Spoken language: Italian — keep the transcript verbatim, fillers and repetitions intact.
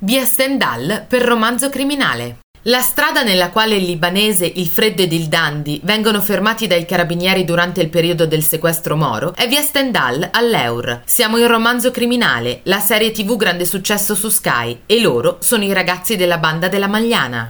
Via Stendhal per Romanzo criminale. La strada nella quale il libanese, il Freddo ed il Dandi vengono fermati dai carabinieri durante il periodo del sequestro Moro è via Stendhal all'Eur. Siamo in Romanzo criminale, la serie tivù grande successo su Sky, e loro sono i ragazzi della banda della Magliana.